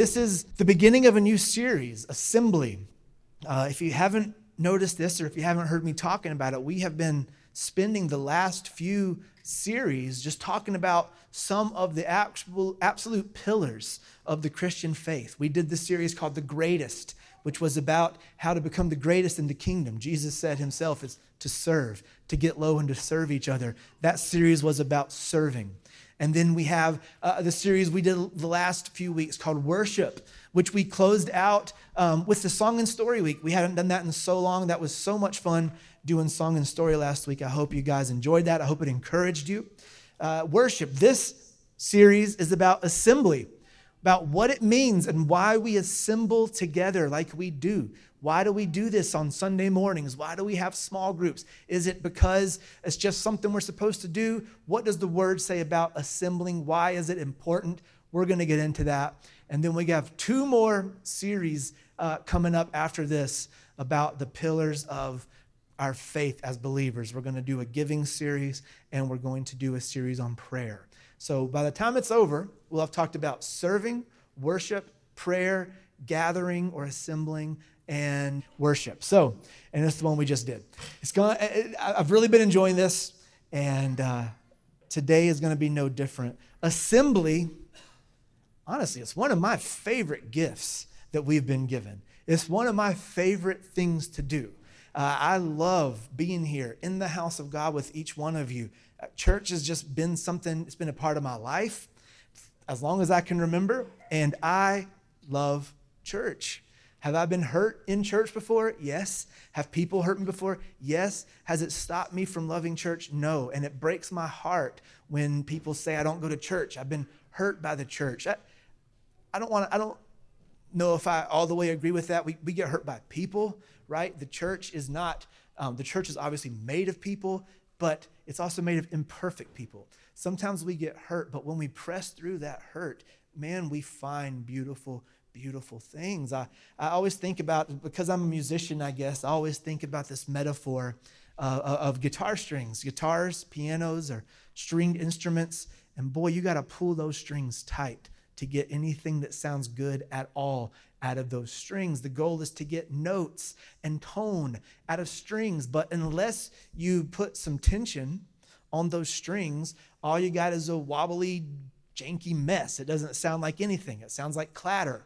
This is the beginning of a new series, Assembly. If you haven't noticed this, or if you haven't heard me talking about it, we have been spending the last few series just talking about some of the absolute pillars of the Christian faith. We did this series called The Greatest, which was about how to become the greatest in the kingdom. Jesus said himself is to serve, to get low and to serve each other. That series was about serving. And then we have the series we did the last few weeks called Worship, which we closed out with the Song and Story Week. We hadn't done that in so long. That was so much fun doing Song and Story last week. I hope you guys enjoyed that. I hope it encouraged you. Worship. This series is about assembly, about what it means and why we assemble together like we do. Why do we do this on Sunday mornings? Why do we have small groups? Is it because it's just something we're supposed to do? What does the word say about assembling? Why is it important? We're going to get into that. And then we have two more series coming up after this about the pillars of our faith as believers. We're going to do a giving series, and we're going to do a series on prayer. So by the time it's over, we'll have talked about serving, worship, prayer, gathering or assembling, and worship. So, and that's the one we just did. I've really been enjoying this, and today is going to be no different. Assembly, honestly, it's one of my favorite gifts that we've been given. It's one of my favorite things to do. I love being here in the house of God with each one of you. Church has just been something, it's been a part of my life as long as I can remember, and I love church. Have I been hurt in church before? Yes. Have people hurt me before? Yes. Has it stopped me from loving church? No. And it breaks my heart when people say I don't go to church. I've been hurt by the church. I don't know if I all the way agree with that. We get hurt by people, right? The church is not, the church is obviously made of people, but it's also made of imperfect people. Sometimes we get hurt, but when we press through that hurt, man, we find beautiful, beautiful things. I always think about, because I'm a musician, I guess, I always think about this metaphor of guitar strings. Guitars, pianos, or stringed instruments. And boy, you got to pull those strings tight to get anything that sounds good at all out of those strings. The goal is to get notes and tone out of strings. But unless you put some tension on those strings, all you got is a wobbly, janky mess. It doesn't sound like anything. It sounds like clatter.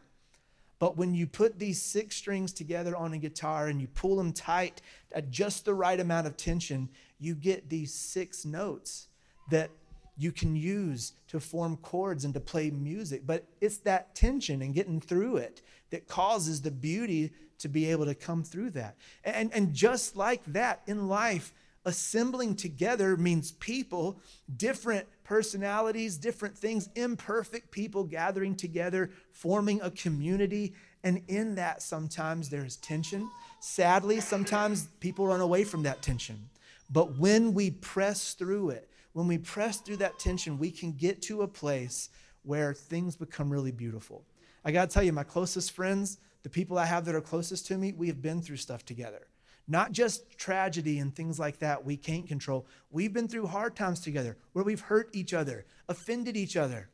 But when you put these six strings together on a guitar and you pull them tight at just the right amount of tension, you get these six notes that you can use to form chords and to play music. But it's that tension and getting through it that causes the beauty to be able to come through that. And just like that in life, assembling together means people, different personalities, different things, imperfect people gathering together, forming a community. And in that, sometimes there is tension. Sadly, sometimes people run away from that tension. But when we press through it, when we press through that tension, we can get to a place where things become really beautiful. I got to tell you, my closest friends, the people I have that are closest to me, we have been through stuff together. Not just tragedy and things like that we can't control. We've been through hard times together where we've hurt each other, offended each other.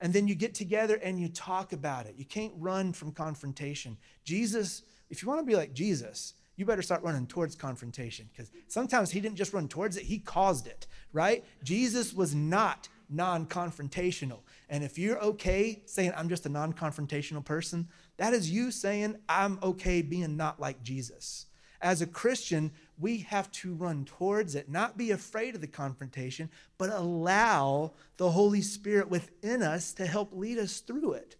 And then you get together and you talk about it. You can't run from confrontation. Jesus, if you want to be like Jesus, you better start running towards confrontation, because sometimes he didn't just run towards it, he caused it, right? Jesus was not non-confrontational. And if you're okay saying, I'm just a non-confrontational person, that is you saying, I'm okay being not like Jesus. As a Christian, we have to run towards it, not be afraid of the confrontation, but allow the Holy Spirit within us to help lead us through it.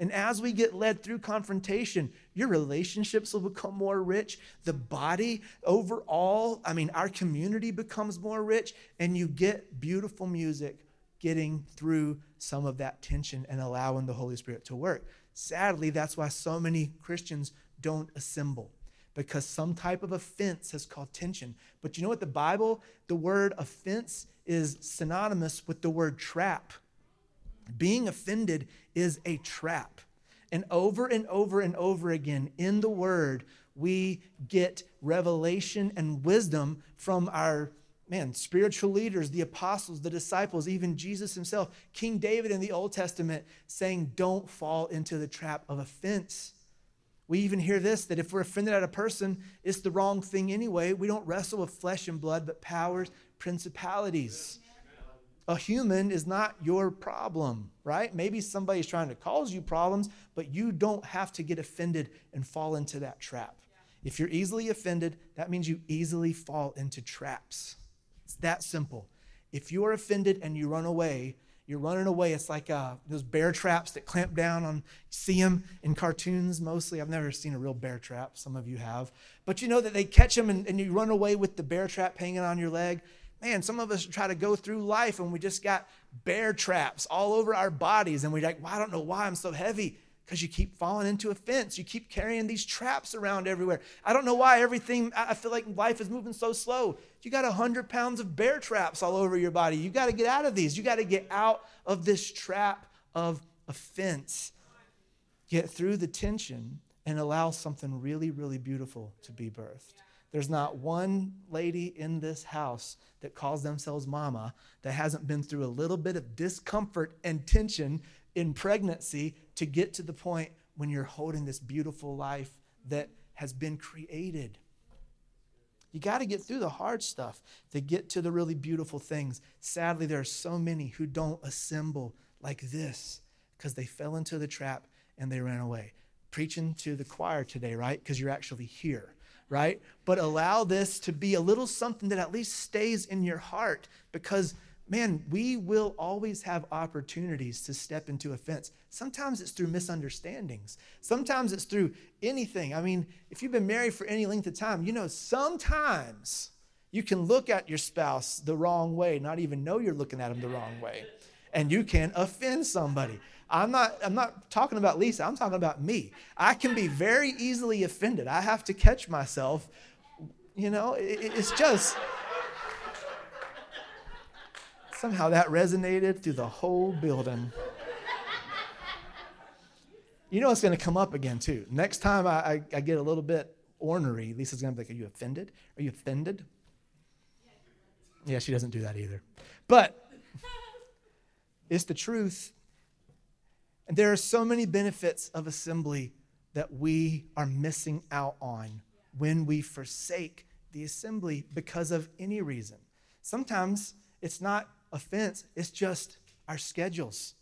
And as we get led through confrontation, your relationships will become more rich. The body overall, our community becomes more rich, and you get beautiful music getting through some of that tension and allowing the Holy Spirit to work. Sadly, that's why so many Christians don't assemble, because some type of offense has caused tension. But you know what? The Bible, the word offense is synonymous with the word trap. Being offended is a trap. And over again in the word, we get revelation and wisdom from our man, spiritual leaders, the apostles, the disciples, even Jesus himself, King David in the Old Testament, saying, don't fall into the trap of offense. We even hear this, that if we're offended at a person, it's the wrong thing anyway. We don't wrestle with flesh and blood, but powers, principalities. A human is not your problem, right? Maybe somebody's trying to cause you problems, but you don't have to get offended and fall into that trap. If you're easily offended, that means you easily fall into traps. It's that simple. If you are offended and you run away, you're running away. It's like those bear traps that clamp down on, see them in cartoons mostly. I've never seen a real bear trap. Some of you have. But you know that they catch them and you run away with the bear trap hanging on your leg. Man, some of us try to go through life and we just got bear traps all over our bodies. And we're like, well, I don't know why I'm so heavy. Because you keep falling into a fence. You keep carrying these traps around everywhere. I don't know why everything, I feel like life is moving so slow. You got 100 pounds of bear traps all over your body. You got to get out of these. You got to get out of this trap of offense. Get through the tension and allow something really, really beautiful to be birthed. There's not one lady in this house that calls themselves mama that hasn't been through a little bit of discomfort and tension in pregnancy to get to the point when you're holding this beautiful life that has been created. You got to get through the hard stuff to get to the really beautiful things. Sadly, there are so many who don't assemble like this because they fell into the trap and they ran away. Preaching to the choir today, right? Because you're actually here, right? But allow this to be a little something that at least stays in your heart because man, we will always have opportunities to step into offense. Sometimes it's through misunderstandings. Sometimes it's through anything. I mean, if you've been married for any length of time, you know, sometimes you can look at your spouse the wrong way, not even know you're looking at him the wrong way, and you can offend somebody. I'm not talking about Lisa. I'm talking about me. I can be very easily offended. I have to catch myself. You know, it's just... somehow that resonated through the whole building. You know it's going to come up again, too. Next time I get a little bit ornery, Lisa's going to be like, are you offended? Are you offended? Yeah, she doesn't do that either. But it's the truth. And there are so many benefits of assembly that we are missing out on when we forsake the assembly because of any reason. Sometimes it's not offense, it's just our schedules.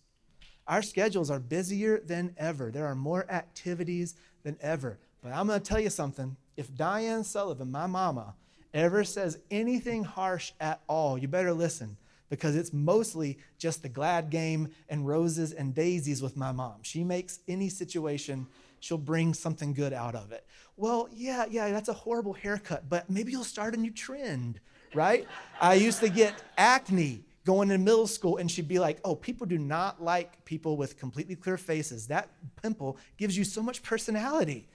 Our schedules are busier than ever. There are more activities than ever. But I'm going to tell you something. If Diane Sullivan, my mama, ever says anything harsh at all, you better listen because it's mostly just the glad game and roses and daisies with my mom. She makes any situation, she'll bring something good out of it. Well, yeah, that's a horrible haircut, but maybe you'll start a new trend, right? I used to get acne going to middle school, and she'd be like, oh, people do not like people with completely clear faces. That pimple gives you so much personality.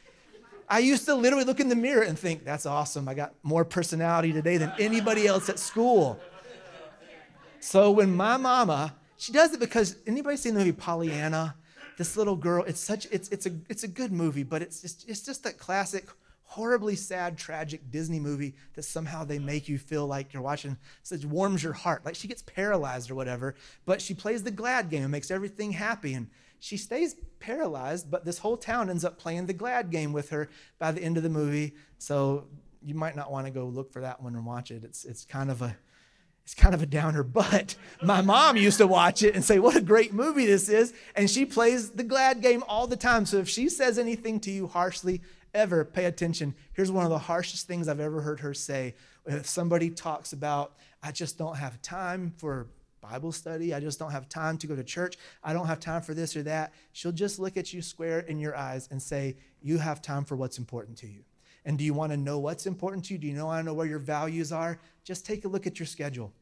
I used to literally look in the mirror and think, that's awesome. I got more personality today than anybody else at school. So when my mama, she does it because, anybody seen the movie Pollyanna? This little girl, it's a good movie, but it's just that classic, horribly sad, tragic Disney movie that somehow they make you feel like you're watching, so it warms your heart, like she gets paralyzed or whatever, but she plays the glad game and makes everything happy, and she stays paralyzed, but this whole town ends up playing the glad game with her by the end of the movie, so you might not want to go look for that one and watch it. It's kind of a downer, but my mom used to watch it and say, what a great movie this is, and she plays the glad game all the time, so if she says anything to you harshly, ever, pay attention. Here's one of the harshest things I've ever heard her say. If somebody talks about, I just don't have time for Bible study. I just don't have time to go to church. I don't have time for this or that. She'll just look at you square in your eyes and say, you have time for what's important to you. And do you want to know what's important to you? Do you want to know where your values are? Just take a look at your schedule.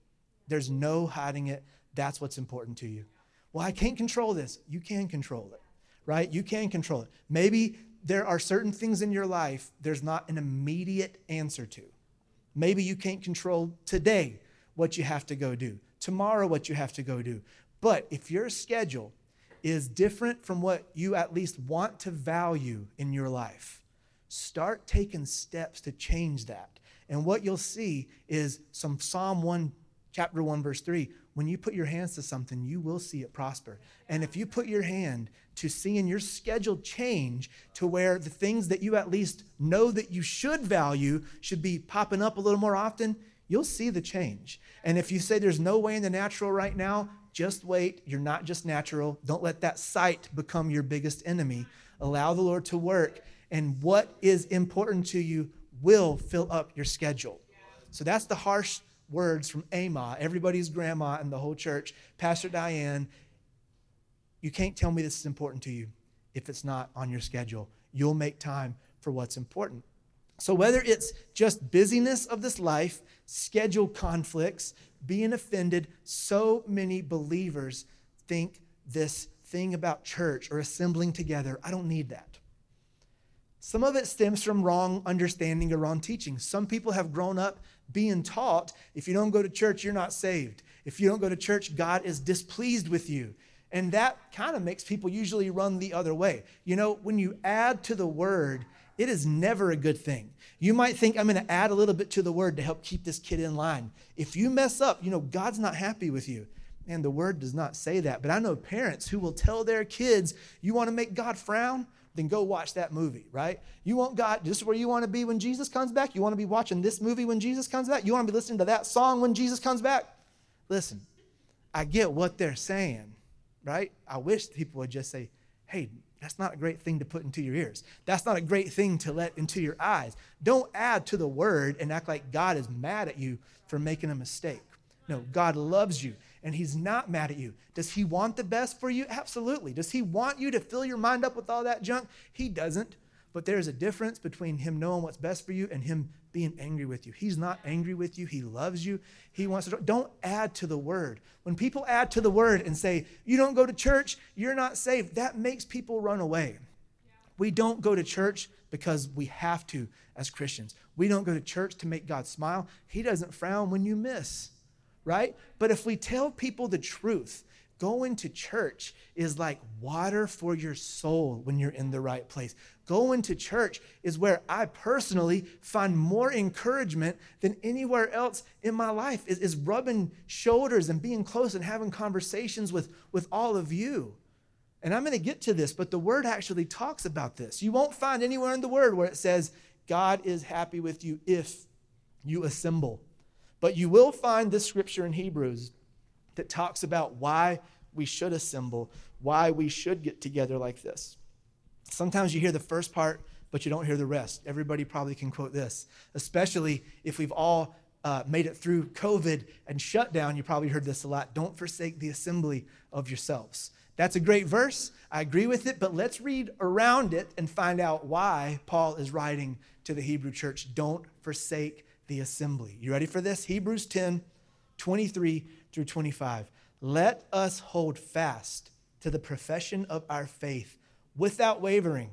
There's no hiding it. That's what's important to you. Well, I can't control this. You can control it, right? You can control it. Maybe there are certain things in your life there's not an immediate answer to. Maybe you can't control today what you have to go do, tomorrow what you have to go do. But if your schedule is different from what you at least want to value in your life, start taking steps to change that And what you'll see is some Psalm 1, chapter 1, verse 3. When you put your hands to something, you will see it prosper. And if you put your hand to seeing your schedule change to where the things that you at least know that you should value should be popping up a little more often, you'll see the change. And if you say there's no way in the natural right now, just wait. You're not just natural. Don't let that sight become your biggest enemy. Allow the Lord to work. And what is important to you will fill up your schedule. So that's the harsh words from Ama, everybody's grandma in the whole church. Pastor Diane, you can't tell me this is important to you if it's not on your schedule. You'll make time for what's important. So whether it's just busyness of this life, schedule conflicts, being offended, so many believers think this thing about church or assembling together, I don't need that. Some of it stems from wrong understanding or wrong teaching. Some people have grown up being taught, if you don't go to church, you're not saved. If you don't go to church, God is displeased with you. And that kind of makes people usually run the other way. You know, when you add to the word, it is never a good thing. You might think, I'm going to add a little bit to the word to help keep this kid in line. If you mess up, you know, God's not happy with you. And the word does not say that. But I know parents who will tell their kids, you want to make God frown? Then go watch that movie, right? You want God, this is where you want to be when Jesus comes back? You want to be watching this movie when Jesus comes back? You want to be listening to that song when Jesus comes back? Listen, I get what they're saying, right? I wish people would just say, hey, that's not a great thing to put into your ears. That's not a great thing to let into your eyes. Don't add to the word and act like God is mad at you for making a mistake. No, God loves you. And he's not mad at you. Does he want the best for you? Absolutely. Does he want you to fill your mind up with all that junk? He doesn't. But there's a difference between him knowing what's best for you and him being angry with you. He's not angry with you. He loves you. He wants to. Don't add to the word. When people add to the word and say, you don't go to church, you're not saved, that makes people run away. We don't go to church because we have to as Christians. We don't go to church to make God smile. He doesn't frown when you miss. Right? But if we tell people the truth, going to church is like water for your soul when you're in the right place. Going to church is where I personally find more encouragement than anywhere else in my life, is rubbing shoulders and being close and having conversations with all of you. And I'm going to get to this, but the word actually talks about this. You won't find anywhere in the word where it says God is happy with you if you assemble. But you will find this scripture in Hebrews that talks about why we should assemble, why we should get together like this. Sometimes you hear the first part, but you don't hear the rest. Everybody probably can quote this, especially if we've all made it through COVID and shutdown. You probably heard this a lot. Don't forsake the assembly of yourselves. That's a great verse. I agree with it, but let's read around it and find out why Paul is writing to the Hebrew church. Don't forsake the assembly. You ready for this? Hebrews 10:23 through 25. Let us hold fast to the profession of our faith without wavering,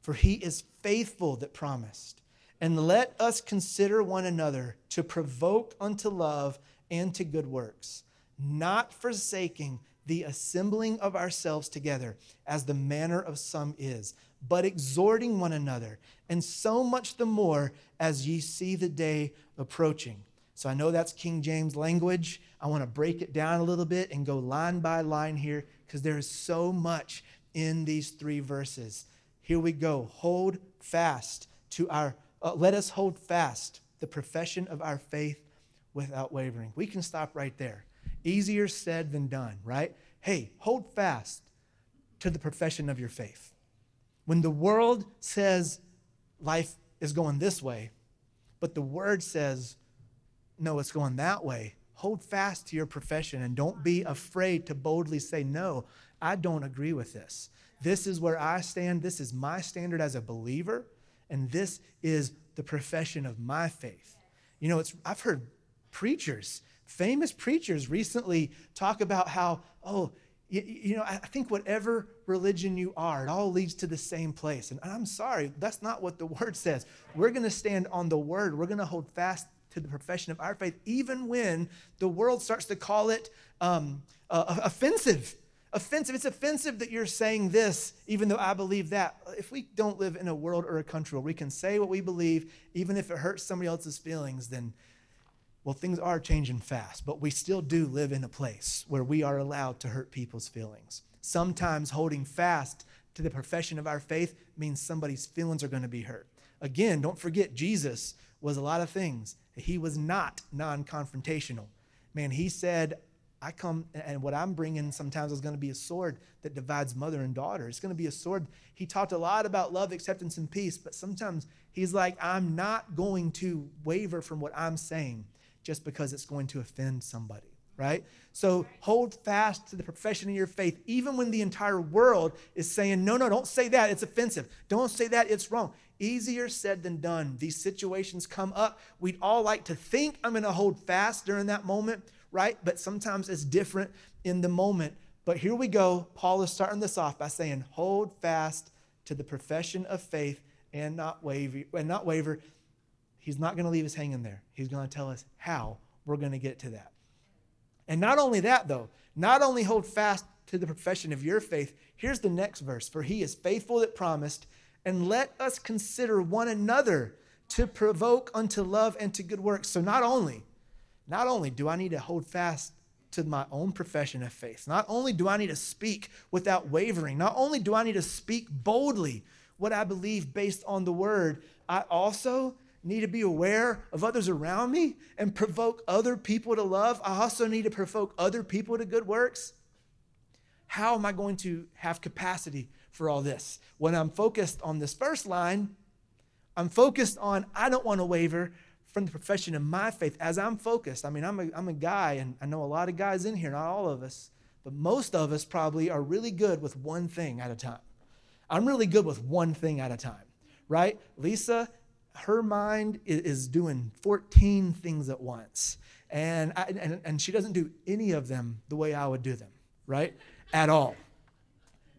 for he is faithful that promised. And let us consider one another to provoke unto love and to good works, not forsaking the assembling of ourselves together as the manner of some is, but exhorting one another, and so much the more as ye see the day approaching. So I know that's King James language. I want to break it down a little bit and go line by line here because there is so much in these three verses. Here we go. Hold fast to our, let us hold fast the profession of our faith without wavering. We can stop right there. Easier said than done, right? Hey, hold fast to the profession of your faith. When the world says life is going this way, but the word says, no, it's going that way, hold fast to your profession and don't be afraid to boldly say, no, I don't agree with this. This is where I stand. This is my standard as a believer, and this is the profession of my faith. You know, I've heard preachers, famous preachers recently talk about how, I think whatever religion you are, it all leads to the same place. And I'm sorry, that's not what the word says. We're going to stand on the word. We're going to hold fast to the profession of our faith, even when the world starts to call it offensive. offensive. It's offensive that you're saying this, even though I believe that. If we don't live in a world or a country where we can say what we believe, even if it hurts somebody else's feelings, then, well, things are changing fast. But we still do live in a place where we are allowed to hurt people's feelings. Sometimes holding fast to the profession of our faith means somebody's feelings are going to be hurt. Again, don't forget, Jesus was a lot of things. He was not non-confrontational. Man, he said, I come, and what I'm bringing sometimes is going to be a sword that divides mother and daughter. It's going to be a sword. He talked a lot about love, acceptance, and peace, but sometimes he's like, I'm not going to waver from what I'm saying just because it's going to offend somebody, right? So hold fast to the profession of your faith, even when the entire world is saying, no, don't say that. It's offensive. Don't say that. It's wrong. Easier said than done. These situations come up. We'd all like to think I'm going to hold fast during that moment, right? But sometimes it's different in the moment. But here we go. Paul is starting this off by saying, hold fast to the profession of faith and not waver. He's not going to leave us hanging there. He's going to tell us how we're going to get to that. And not only that, though, not only hold fast to the profession of your faith, here's the next verse. For he is faithful that promised, and let us consider one another to provoke unto love and to good works. So not only do I need to hold fast to my own profession of faith, not only do I need to speak without wavering, not only do I need to speak boldly what I believe based on the word, I also need to be aware of others around me and provoke other people to love. I also need to provoke other people to good works. How am I going to have capacity for all this? When I'm focused on this first line, I'm focused on, I don't want to waver from the profession of my faith. As I'm focused, I mean, I'm a guy, and I know a lot of guys in here, not all of us, but most of us probably are really good with one thing at a time. I'm really good with one thing at a time, right? Lisa, her mind is doing 14 things at once, and she doesn't do any of them the way I would do them, right, at all.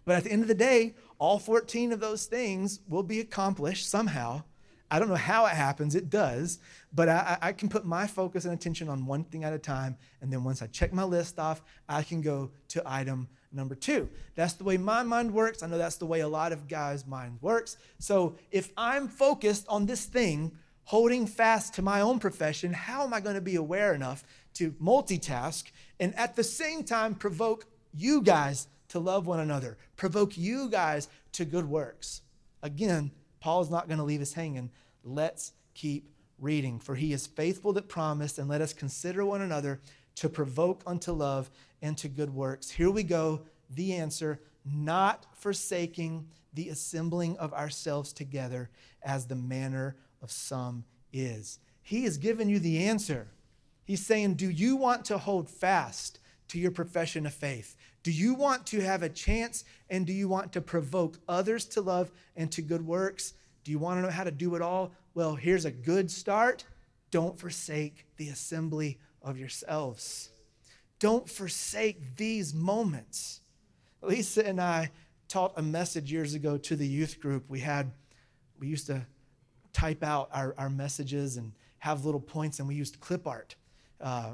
But at the end of the day, all 14 of those things will be accomplished somehow. I don't know how it happens, it does, but I can put my focus and attention on one thing at a time, and then once I check my list off, I can go to item number 2. That's the way my mind works. I know that's the way a lot of guys' minds works. So if I'm focused on this thing, holding fast to my own profession, how am I going to be aware enough to multitask and at the same time provoke you guys to love one another, provoke you guys to good works? Again, Paul's not going to leave us hanging. Let's keep reading. For he is faithful that promised, and let us consider one another to provoke unto love and to good works. Here we go, the answer, not forsaking the assembling of ourselves together as the manner of some is. He has given you the answer. He's saying, do you want to hold fast to your profession of faith? Do you want to have a chance, and do you want to provoke others to love and to good works? Do you want to know how to do it all? Well, here's a good start. Don't forsake the assembly of yourselves. Don't forsake these moments. Lisa and I taught a message years ago to the youth group. We used to type out our messages and have little points, and we used clip art.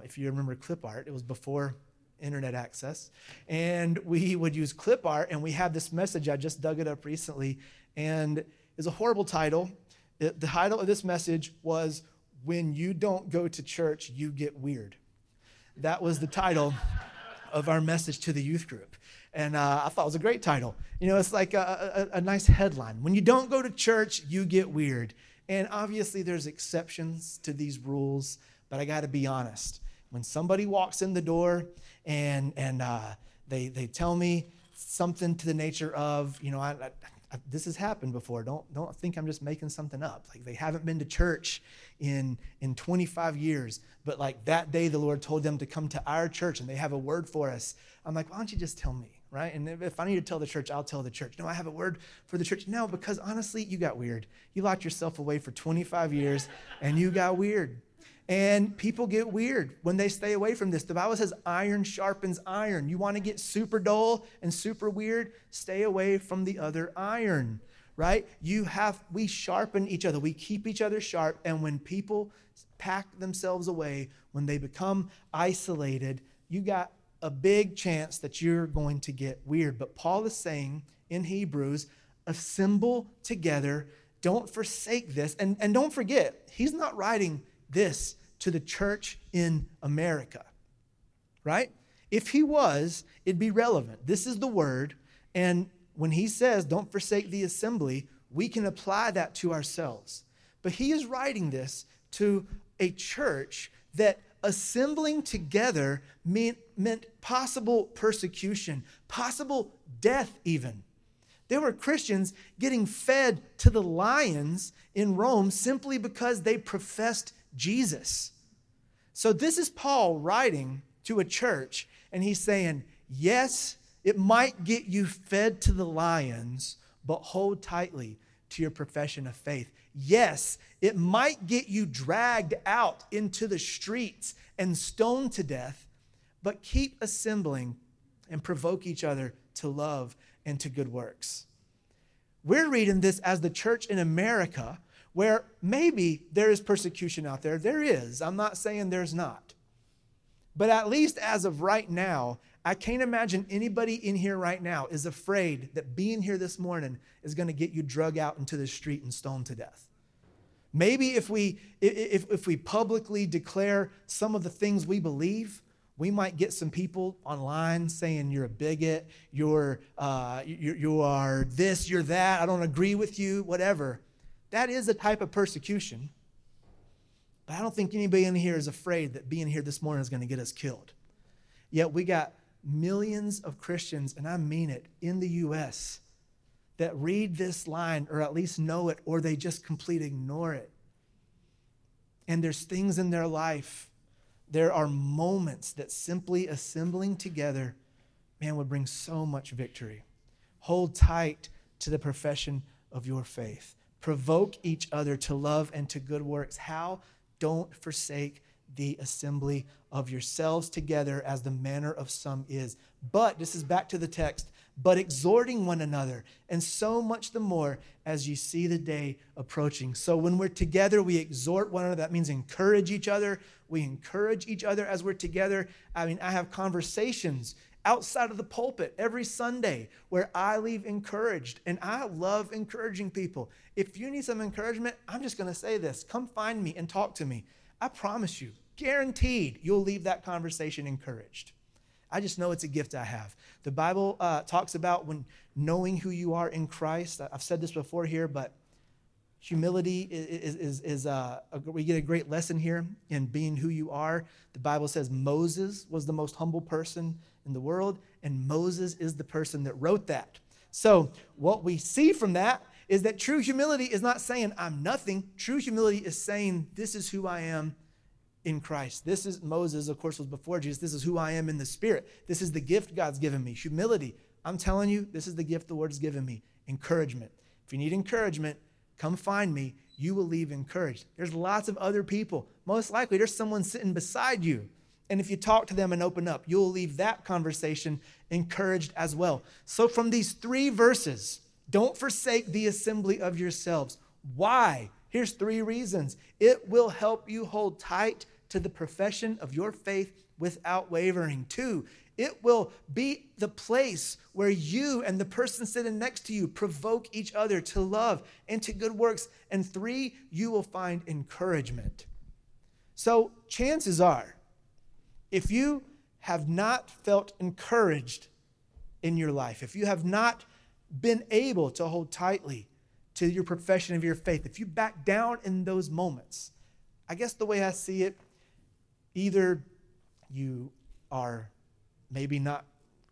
If you remember clip art, it was before internet access. And we would use clip art, and we had this message. I just dug it up recently, and it's a horrible title. The title of this message was, "When you don't go to church, you get weird." That was the title of our message to the youth group. And I thought it was a great title. You know, it's like a nice headline. When you don't go to church, you get weird. And obviously there's exceptions to these rules, but I got to be honest. When somebody walks in the door and they tell me something to the nature of, you know, this has happened before. Don't think I'm just making something up. Like, they haven't been to church in 25 years, but like that day the Lord told them to come to our church and they have a word for us. I'm like, why don't you just tell me, right? And if I need to tell the church, I'll tell the church. No, I have a word for the church. No, because honestly, you got weird. You locked yourself away for 25 years and you got weird. And people get weird when they stay away from this. The Bible says iron sharpens iron. You want to get super dull and super weird? Stay away from the other iron, right? We sharpen each other. We keep each other sharp. And when people pack themselves away, when they become isolated, you got a big chance that you're going to get weird. But Paul is saying in Hebrews, assemble together, don't forsake this. And don't forget, he's not writing this to the church in America, right? If he was, it'd be relevant. This is the word. And when he says, don't forsake the assembly, we can apply that to ourselves. But he is writing this to a church that assembling together meant possible persecution, possible death even. There were Christians getting fed to the lions in Rome simply because they professed Jesus. So this is Paul writing to a church, and he's saying, yes, it might get you fed to the lions, but hold tightly to your profession of faith. Yes, it might get you dragged out into the streets and stoned to death, but keep assembling and provoke each other to love and to good works. We're reading this as the church in America, where maybe there is persecution out there. There is. I'm not saying there's not. But at least as of right now, I can't imagine anybody in here right now is afraid that being here this morning is going to get you drug out into the street and stoned to death. Maybe if we publicly declare some of the things we believe, we might get some people online saying you're a bigot, you are this, you're that, I don't agree with you, whatever. That is a type of persecution. But I don't think anybody in here is afraid that being here this morning is going to get us killed. Yet we got millions of Christians, and I mean it, in the U.S. that read this line or at least know it, or they just completely ignore it. And there's things in their life. There are moments that simply assembling together, man, would bring so much victory. Hold tight to the profession of your faith. Provoke each other to love and to good works. How? Don't forsake the assembly of yourselves together as the manner of some is. But, this is back to the text, but exhorting one another, and so much the more as you see the day approaching. So when we're together, we exhort one another. That means encourage each other. We encourage each other as we're together. I mean, I have conversations outside of the pulpit every Sunday where I leave encouraged, and I love encouraging people. If you need some encouragement, I'm just going to say this. Come find me and talk to me. I promise you, guaranteed, you'll leave that conversation encouraged. I just know it's a gift I have. The Bible talks about when knowing who you are in Christ. I've said this before here, but humility is we get a great lesson here in being who you are. The Bible says Moses was the most humble person in the world, and Moses is the person that wrote that. So what we see from that is that true humility is not saying I'm nothing. True humility is saying this is who I am in Christ. This is Moses, of course, was before Jesus. This is who I am in the Spirit. This is the gift God's given me. Humility. I'm telling you, this is the gift the Lord has given me. Encouragement. If you need encouragement, come find me. You will leave encouraged. There's lots of other people. Most likely, there's someone sitting beside you. And if you talk to them and open up, you'll leave that conversation encouraged as well. So from these three verses, don't forsake the assembly of yourselves. Why? Here's three reasons. It will help you hold tight to the profession of your faith without wavering. 2, it will be the place where you and the person sitting next to you provoke each other to love and to good works. And 3, you will find encouragement. So chances are, if you have not felt encouraged in your life, if you have not been able to hold tightly to your profession of your faith, if you back down in those moments, I guess the way I see it, either you are maybe not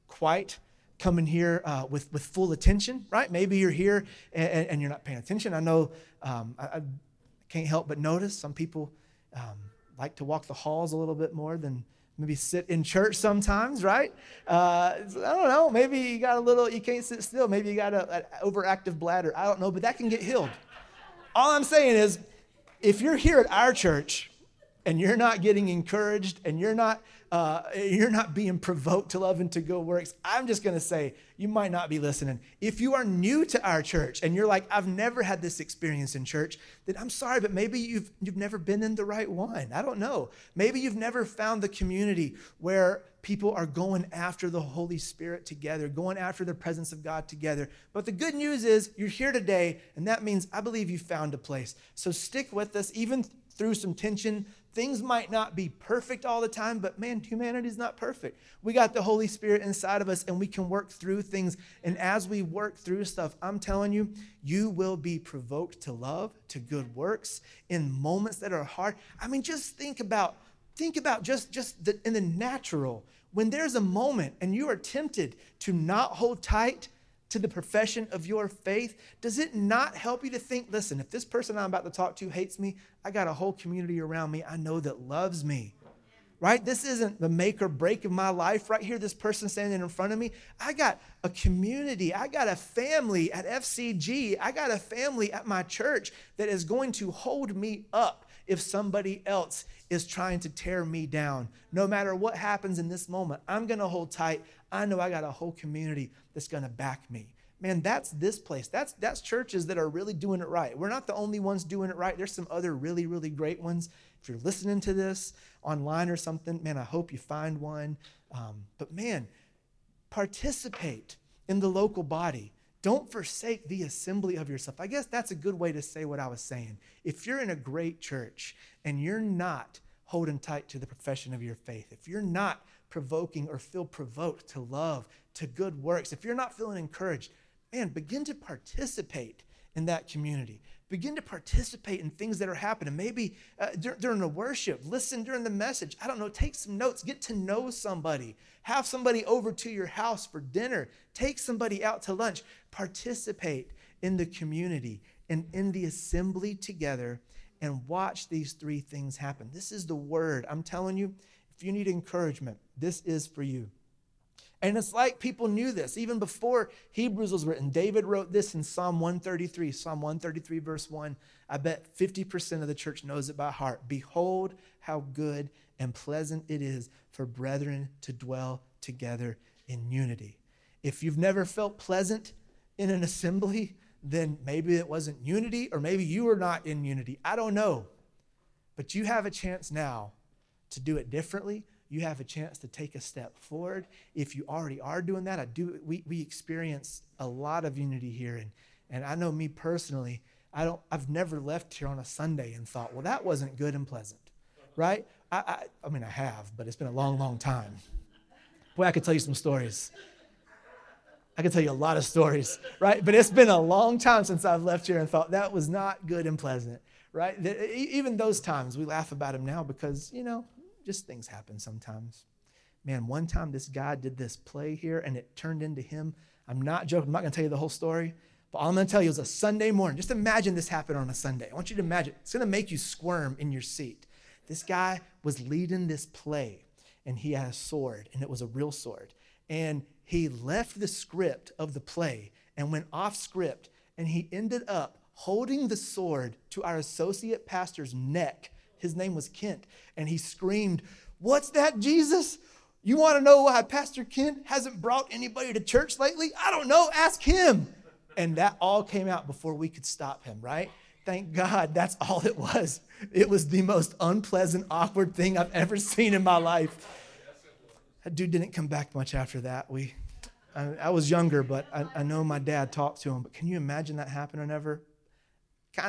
quite coming here with full attention, right? Maybe you're here and you're not paying attention. I know I can't help but notice some people like to walk the halls a little bit more than maybe sit in church sometimes, right? I don't know. Maybe you got a little, you can't sit still. Maybe you got an overactive bladder. I don't know, but that can get healed. All I'm saying is, if you're here at our church, and you're not getting encouraged, and you're not being provoked to love and to good works, I'm just going to say you might not be listening. If you are new to our church and you're like, I've never had this experience in church, then I'm sorry, but maybe you've never been in the right one. I don't know. Maybe you've never found the community where people are going after the Holy Spirit together, going after the presence of God together. But the good news is you're here today, and that means I believe you found a place. So stick with us, even through some tension. Things might not be perfect all the time, but man, humanity's not perfect. We got the Holy Spirit inside of us, and we can work through things. And as we work through stuff, I'm telling you, you will be provoked to love, to good works in moments that are hard. I mean, just think about just in the natural, when there's a moment and you are tempted to not hold tight to the profession of your faith, does it not help you to think, listen, if this person I'm about to talk to hates me, I got a whole community around me I know that loves me, right? This isn't the make or break of my life right here. This person standing in front of me, I got a community. I got a family at FCG. I got a family at my church that is going to hold me up if somebody else is trying to tear me down. No matter what happens in this moment, I'm going to hold tight. I know I got a whole community that's going to back me. Man, that's this place. That's churches that are really doing it right. We're not the only ones doing it right. There's some other really, really great ones. If you're listening to this online or something, man, I hope you find one. But man, participate in the local body. Don't forsake the assembly of yourself. I guess that's a good way to say what I was saying. If you're in a great church and you're not holding tight to the profession of your faith, if you're not provoking or feel provoked to love, to good works, if you're not feeling encouraged, man, begin to participate in that community. Begin to participate in things that are happening. Maybe during the worship, listen during the message. I don't know, take some notes, get to know somebody. Have somebody over to your house for dinner. Take somebody out to lunch. Participate in the community and in the assembly together, and watch these three things happen. This is the word. I'm telling you, if you need encouragement, this is for you. And it's like people knew this even before Hebrews was written. David wrote this in Psalm 133. Psalm 133, verse 1. I bet 50% of the church knows it by heart. Behold, how good and pleasant it is for brethren to dwell together in unity. If you've never felt pleasant in an assembly, then maybe it wasn't unity, or maybe you were not in unity. I don't know. But you have a chance now to do it differently. You have a chance to take a step forward. If you already are doing that, we experience a lot of unity here. And I know me personally, I've never left here on a Sunday and thought, well, that wasn't good and pleasant, right? I mean, I have, but it's been a long, long time. Boy, I could tell you some stories. I could tell you a lot of stories, right? But it's been a long time since I've left here and thought that was not good and pleasant, right? Even those times, we laugh about them now because, you know, just things happen sometimes. Man, one time this guy did this play here and it turned into him. I'm not joking. I'm not going to tell you the whole story. But all I'm going to tell you is a Sunday morning. Just imagine this happened on a Sunday. I want you to imagine. It's going to make you squirm in your seat. This guy was leading this play and he had a sword, and it was a real sword. And he left the script of the play and went off script, and he ended up holding the sword to our associate pastor's neck. His name was Kent, and he screamed, "What's that, Jesus? You want to know why Pastor Kent hasn't brought anybody to church lately? I don't know. Ask him." And that all came out before we could stop him, right? Thank God that's all it was. It was the most unpleasant, awkward thing I've ever seen in my life. That dude didn't come back much after that. I was younger, but I know my dad talked to him. But can you imagine that happening ever?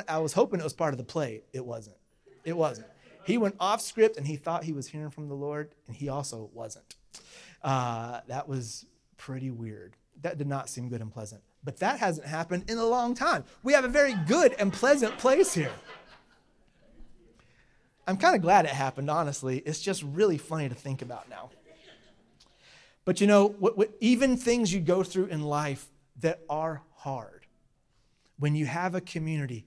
I was hoping it was part of the play. It wasn't. It wasn't. He went off script and he thought he was hearing from the Lord, and he also wasn't. That was pretty weird. That did not seem good and pleasant. But that hasn't happened in a long time. We have a very good and pleasant place here. I'm kind of glad it happened, honestly. It's just really funny to think about now. But you know, even things you go through in life that are hard, when you have a community,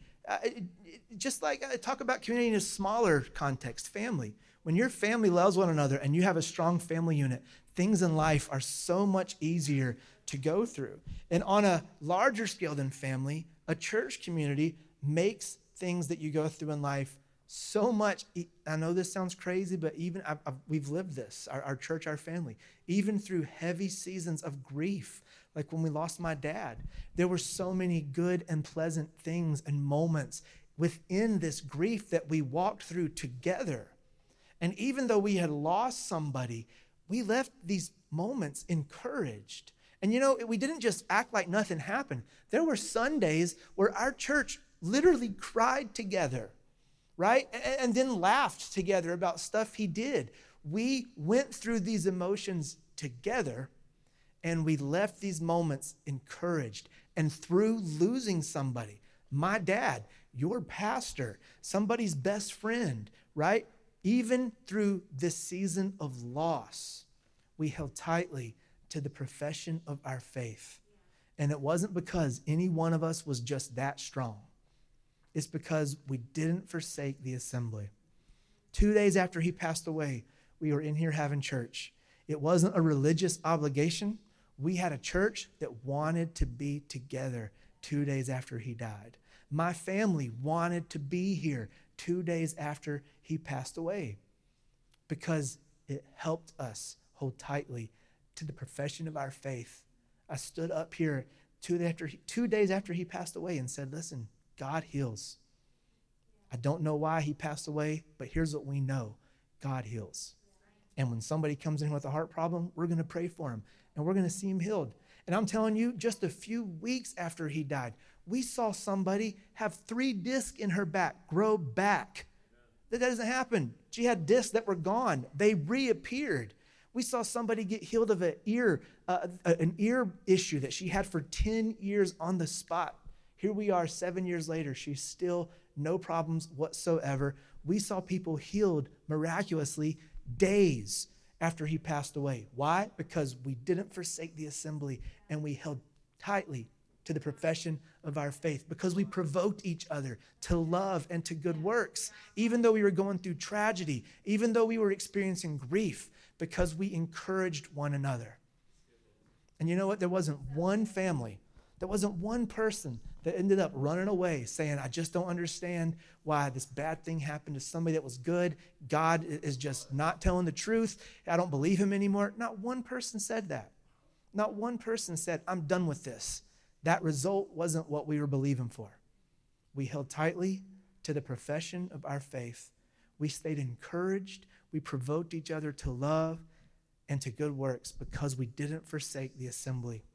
just like I talk about community in a smaller context, family. When your family loves one another and you have a strong family unit, things in life are so much easier to go through. And on a larger scale than family, a church community makes things that you go through in life So much, I know this sounds crazy, but even we've lived this, our church, our family, even through heavy seasons of grief, like when we lost my dad, there were so many good and pleasant things and moments within this grief that we walked through together. And even though we had lost somebody, we left these moments encouraged. And you know, we didn't just act like nothing happened. There were Sundays where our church literally cried together, right? And then laughed together about stuff he did. We went through these emotions together, and we left these moments encouraged. And through losing somebody, my dad, your pastor, somebody's best friend, right? Even through this season of loss, we held tightly to the profession of our faith. And it wasn't because any one of us was just that strong. It's because we didn't forsake the assembly. 2 days after he passed away, we were in here having church. It wasn't a religious obligation. We had a church that wanted to be together 2 days after he died. My family wanted to be here 2 days after he passed away because it helped us hold tightly to the profession of our faith. I stood up here 2 days after he passed away and said, listen, God heals. I don't know why he passed away, but here's what we know. God heals. And when somebody comes in with a heart problem, we're going to pray for him and we're going to see him healed. And I'm telling you, just a few weeks after he died, we saw somebody have 3 discs in her back grow back. That doesn't happen. She had discs that were gone. They reappeared. We saw somebody get healed of an ear issue that she had for 10 years on the spot. Here we are 7 years later. She's still no problems whatsoever. We saw people healed miraculously days after he passed away. Why? Because we didn't forsake the assembly and we held tightly to the profession of our faith because we provoked each other to love and to good works, even though we were going through tragedy, even though we were experiencing grief, because we encouraged one another. And you know what? There wasn't one family, there wasn't one person that ended up running away saying, I just don't understand why this bad thing happened to somebody that was good. God is just not telling the truth. I don't believe him anymore. Not one person said that. Not one person said, I'm done with this. That result wasn't what we were believing for. We held tightly to the profession of our faith. We stayed encouraged. We provoked each other to love and to good works because we didn't forsake the assembly.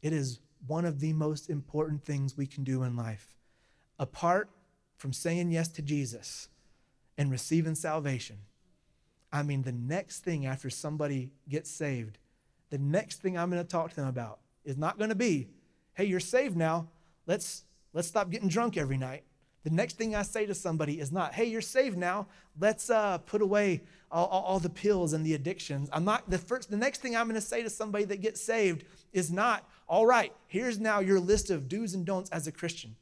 It is one of the most important things we can do in life. Apart from saying yes to Jesus and receiving salvation, I mean, the next thing after somebody gets saved, the next thing I'm going to talk to them about is not going to be, hey, you're saved now. Let's stop getting drunk every night. The next thing I say to somebody is not, hey, you're saved now. Let's put away all the pills and the addictions. The next thing I'm going to say to somebody that gets saved is not, all right, here's now your list of do's and don'ts as a Christian.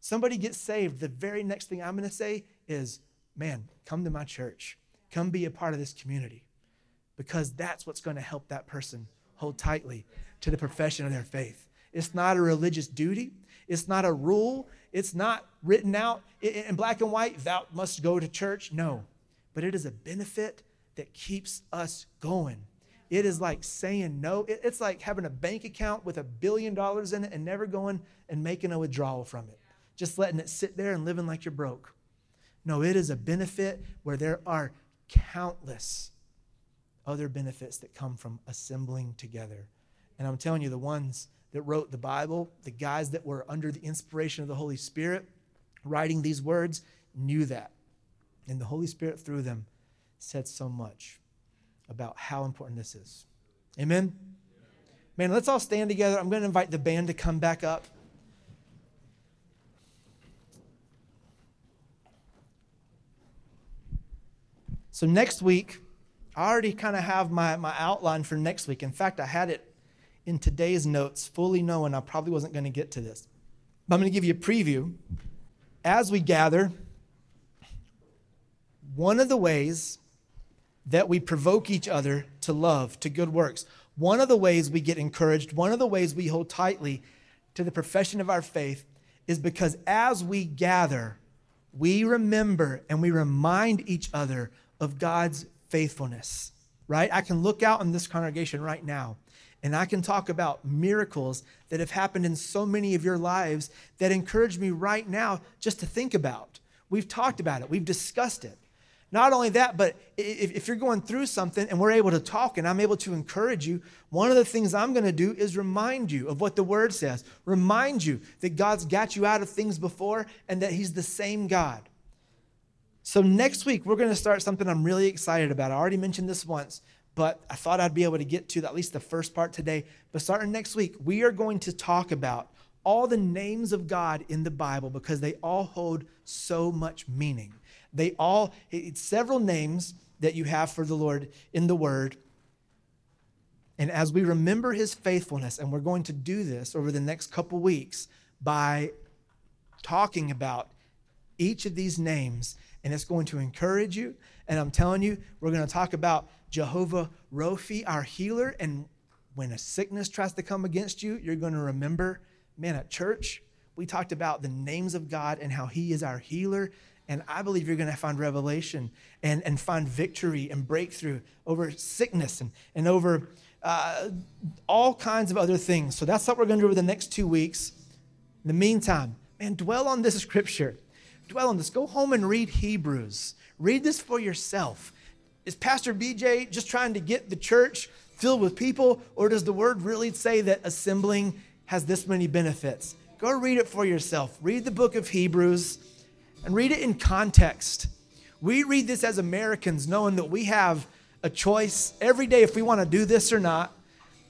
Somebody gets saved. The very next thing I'm going to say is, man, come to my church. Come be a part of this community because that's what's going to help that person hold tightly to the profession of their faith. It's not a religious duty. It's not a rule. It's not written out in black and white, thou must go to church. No, but it is a benefit that keeps us going. It is like saying no. It's like having a bank account with $1 billion in it and never going and making a withdrawal from it. Just letting it sit there and living like you're broke. No, it is a benefit where there are countless other benefits that come from assembling together. And I'm telling you, the ones that wrote the Bible, the guys that were under the inspiration of the Holy Spirit writing these words, knew that. And the Holy Spirit through them said so much about how important this is. Amen? Man, let's all stand together. I'm going to invite the band to come back up. So next week, I already kind of have my outline for next week. In fact, I had it in today's notes, fully knowing I probably wasn't going to get to this. But I'm going to give you a preview. As we gather, one of the ways that we provoke each other to love, to good works, one of the ways we get encouraged, one of the ways we hold tightly to the profession of our faith is because as we gather, we remember and we remind each other of God's faithfulness, right? I can look out in this congregation right now, and I can talk about miracles that have happened in so many of your lives that encourage me right now just to think about. We've talked about it. We've discussed it. Not only that, but if you're going through something and we're able to talk and I'm able to encourage you, one of the things I'm going to do is remind you of what the Word says, remind you that God's got you out of things before and that He's the same God. So next week, we're going to start something I'm really excited about. I already mentioned this once, but I thought I'd be able to get to at least the first part today. But starting next week, we are going to talk about all the names of God in the Bible because they all hold so much meaning. They all, it's several names that you have for the Lord in the Word. And as we remember His faithfulness, and we're going to do this over the next couple weeks by talking about each of these names, and it's going to encourage you. And I'm telling you, we're going to talk about Jehovah Rofi, our healer. And when a sickness tries to come against you, you're going to remember, man, at church, we talked about the names of God and how He is our healer. And I believe you're going to find revelation and find victory and breakthrough over sickness and over all kinds of other things. So that's what we're going to do over the next 2 weeks. In the meantime, man, dwell on this scripture. Dwell on this. Go home and read Hebrews. Read this for yourself. Is Pastor BJ just trying to get the church filled with people, or does the Word really say that assembling has this many benefits? Go read it for yourself. Read the book of Hebrews. And read it in context. We read this as Americans, knowing that we have a choice every day if we want to do this or not.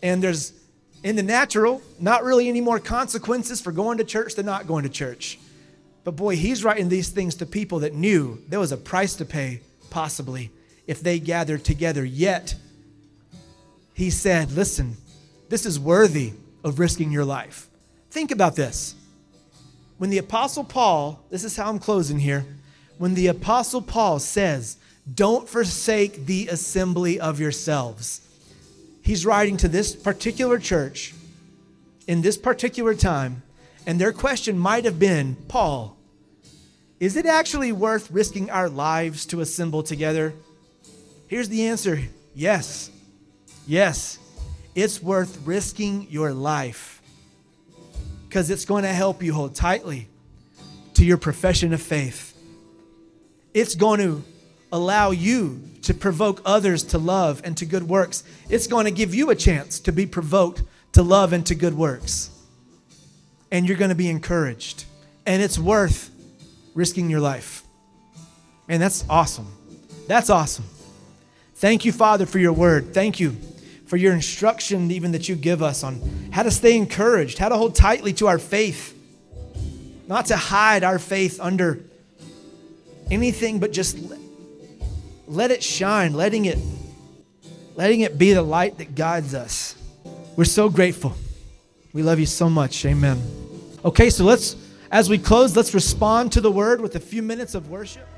And there's, in the natural, not really any more consequences for going to church than not going to church. But boy, He's writing these things to people that knew there was a price to pay, possibly, if they gathered together. Yet, He said, listen, this is worthy of risking your life. Think about this. When the Apostle Paul, this is how I'm closing here. When the Apostle Paul says, don't forsake the assembly of yourselves, he's writing to this particular church in this particular time. And their question might have been, Paul, is it actually worth risking our lives to assemble together? Here's the answer. Yes. Yes. It's worth risking your life. Because it's going to help you hold tightly to your profession of faith. It's going to allow you to provoke others to love and to good works. It's going to give you a chance to be provoked to love and to good works. And you're going to be encouraged. And it's worth risking your life. Man, that's awesome. That's awesome. Thank you, Father, for your word. Thank you for your instruction even that you give us on how to stay encouraged, how to hold tightly to our faith, not to hide our faith under anything, but just let it shine, letting it be the light that guides us. We're so grateful. We love you so much. Amen. Okay, so let's, as we close, let's respond to the word with a few minutes of worship.